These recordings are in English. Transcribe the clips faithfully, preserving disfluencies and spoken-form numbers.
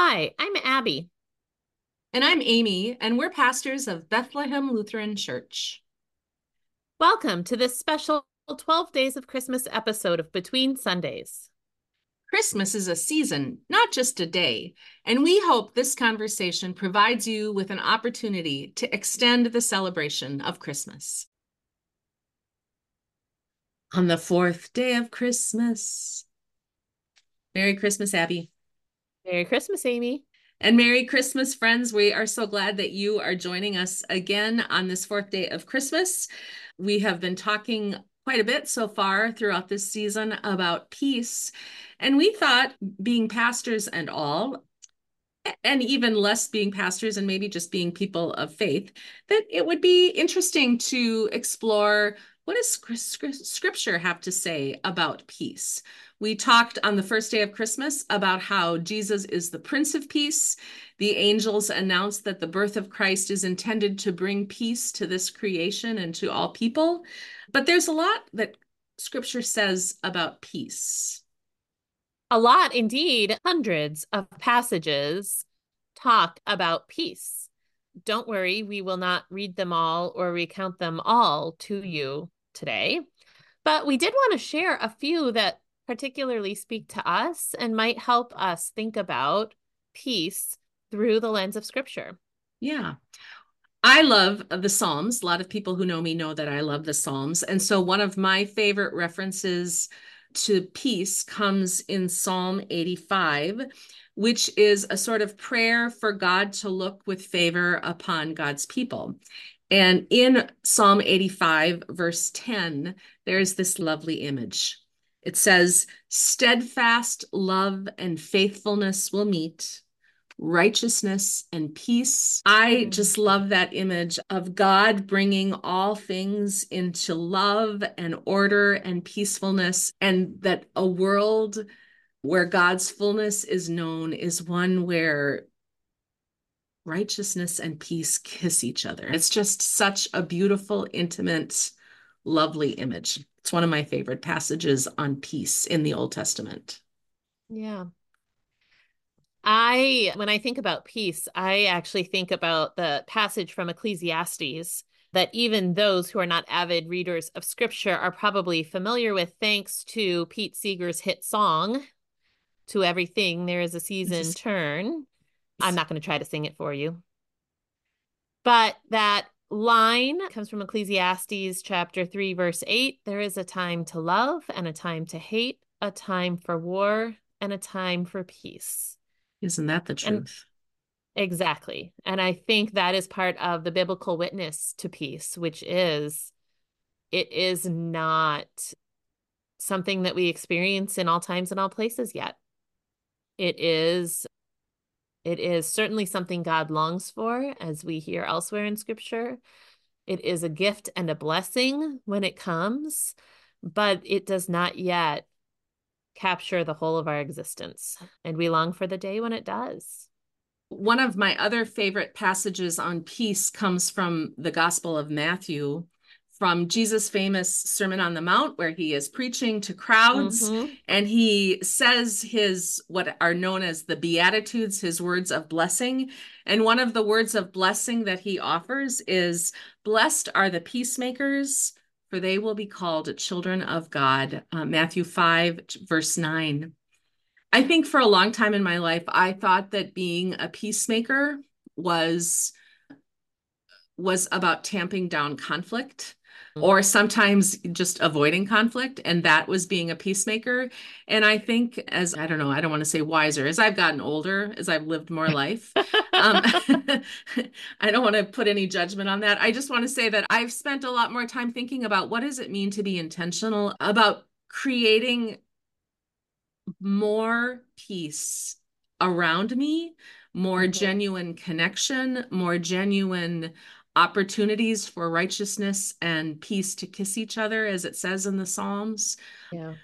Hi, I'm Abby. And I'm Amy, and we're pastors of Bethlehem Lutheran Church. Welcome to this special twelve Days of Christmas episode of Between Sundays. Christmas is a season, not just a day, and we hope this conversation provides you with an opportunity to extend the celebration of Christmas. On the fourth day of Christmas. Merry Christmas, Abby. Merry Christmas, Amy. And Merry Christmas, friends. We are so glad that you are joining us again on this fourth day of Christmas. We have been talking quite a bit so far throughout this season about peace. And we thought, being pastors and all, and even less being pastors and maybe just being people of faith, that it would be interesting to explore, what does Scripture have to say about peace? We talked on the first day of Christmas about how Jesus is the Prince of Peace. The angels announced that the birth of Christ is intended to bring peace to this creation and to all people. But there's a lot that Scripture says about peace. A lot, indeed. Hundreds of passages talk about peace. Don't worry, we will not read them all or recount them all to you today, but we did want to share a few that particularly speak to us and might help us think about peace through the lens of Scripture. Yeah. I love the Psalms. A lot of people who know me know that I love the Psalms. And so one of my favorite references to peace comes in Psalm eighty-five, which is a sort of prayer for God to look with favor upon God's people. And in Psalm eighty-five, verse ten, there is this lovely image. It says, steadfast love and faithfulness will meet, righteousness and peace. I just love that image of God bringing all things into love and order and peacefulness, and that a world where God's fullness is known is one where righteousness and peace kiss each other. It's just such a beautiful, intimate, lovely image. It's one of my favorite passages on peace in the Old Testament. Yeah. I, when I think about peace, I actually think about the passage from Ecclesiastes that even those who are not avid readers of Scripture are probably familiar with, thanks to Pete Seeger's hit song, To Everything There Is a Season Just... Turn. I'm not going to try to sing it for you. But that line comes from Ecclesiastes chapter three, verse eight. There is a time to love and a time to hate, a time for war and a time for peace. Isn't that the truth? And, exactly. And I think that is part of the biblical witness to peace, which is it is not something that we experience in all times and all places yet. It is It is certainly something God longs for, as we hear elsewhere in Scripture. It is a gift and a blessing when it comes, but it does not yet capture the whole of our existence. And we long for the day when it does. One of my other favorite passages on peace comes from the Gospel of Matthew, from Jesus' famous Sermon on the Mount, where he is preaching to crowds, mm-hmm. and he says his, what are known as the Beatitudes, his words of blessing. And one of the words of blessing that he offers is, blessed are the peacemakers, for they will be called children of God. Uh, Matthew five, verse nine. I think for a long time in my life, I thought that being a peacemaker was, was about tamping down conflict, or sometimes just avoiding conflict. And that was being a peacemaker. And I think as, I don't know, I don't want to say wiser, as I've gotten older, as I've lived more life, um, I don't want to put any judgment on that. I just want to say that I've spent a lot more time thinking about, what does it mean to be intentional about creating more peace around me, more okay. genuine connection, more genuine opportunities for righteousness and peace to kiss each other, as it says in the Psalms. Yeah.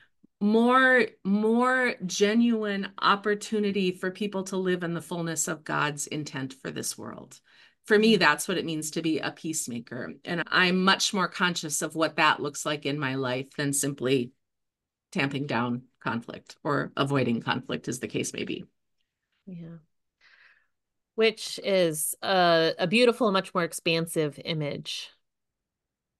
More, more genuine opportunity for people to live in the fullness of God's intent for this world. For me, that's what it means to be a peacemaker. And I'm much more conscious of what that looks like in my life than simply tamping down conflict or avoiding conflict, as the case may be. Yeah. which is a, a beautiful, much more expansive image.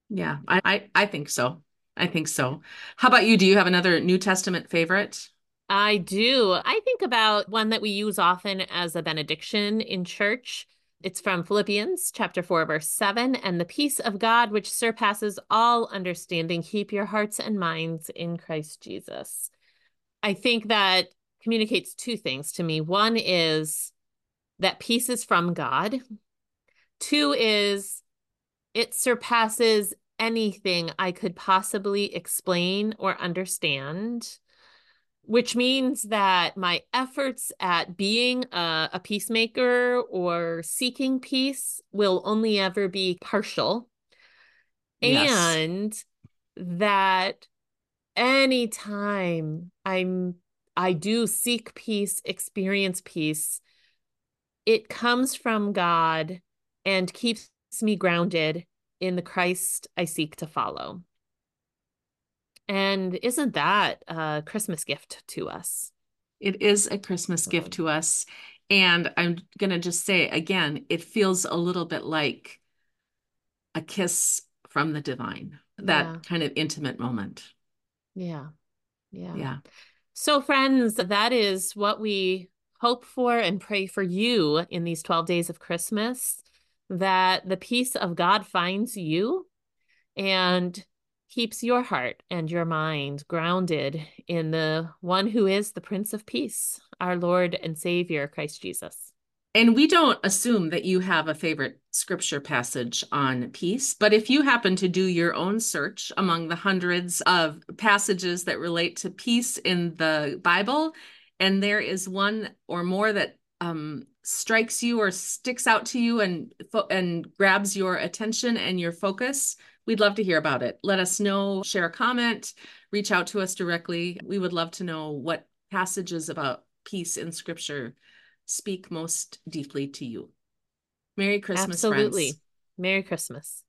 Yeah, I, I, I think so. I think so. How about you? Do you have another New Testament favorite? I do. I think about one that we use often as a benediction in church. It's from Philippians chapter four, verse seven, and the peace of God, which surpasses all understanding, keep your hearts and minds in Christ Jesus. I think that communicates two things to me. One is that peace is from God. Two is it surpasses anything I could possibly explain or understand, which means that my efforts at being a, a peacemaker or seeking peace will only ever be partial. Yes. And that anytime I'm, I do seek peace, experience peace, it comes from God and keeps me grounded in the Christ I seek to follow. And isn't that a Christmas gift to us? It is a Christmas gift to us. And I'm going to just say again, it feels a little bit like a kiss from the divine, that yeah. kind of intimate moment. Yeah. Yeah. Yeah. So friends, that is what we hope for and pray for you in these twelve days of Christmas, that the peace of God finds you and keeps your heart and your mind grounded in the one who is the Prince of Peace, our Lord and Savior, Christ Jesus. And we don't assume that you have a favorite scripture passage on peace, but if you happen to do your own search among the hundreds of passages that relate to peace in the Bible, and there is one or more that um, strikes you or sticks out to you and and grabs your attention and your focus, we'd love to hear about it. Let us know, share a comment, reach out to us directly. We would love to know what passages about peace in scripture speak most deeply to you. Merry Christmas, Absolutely. friends. Absolutely. Merry Christmas.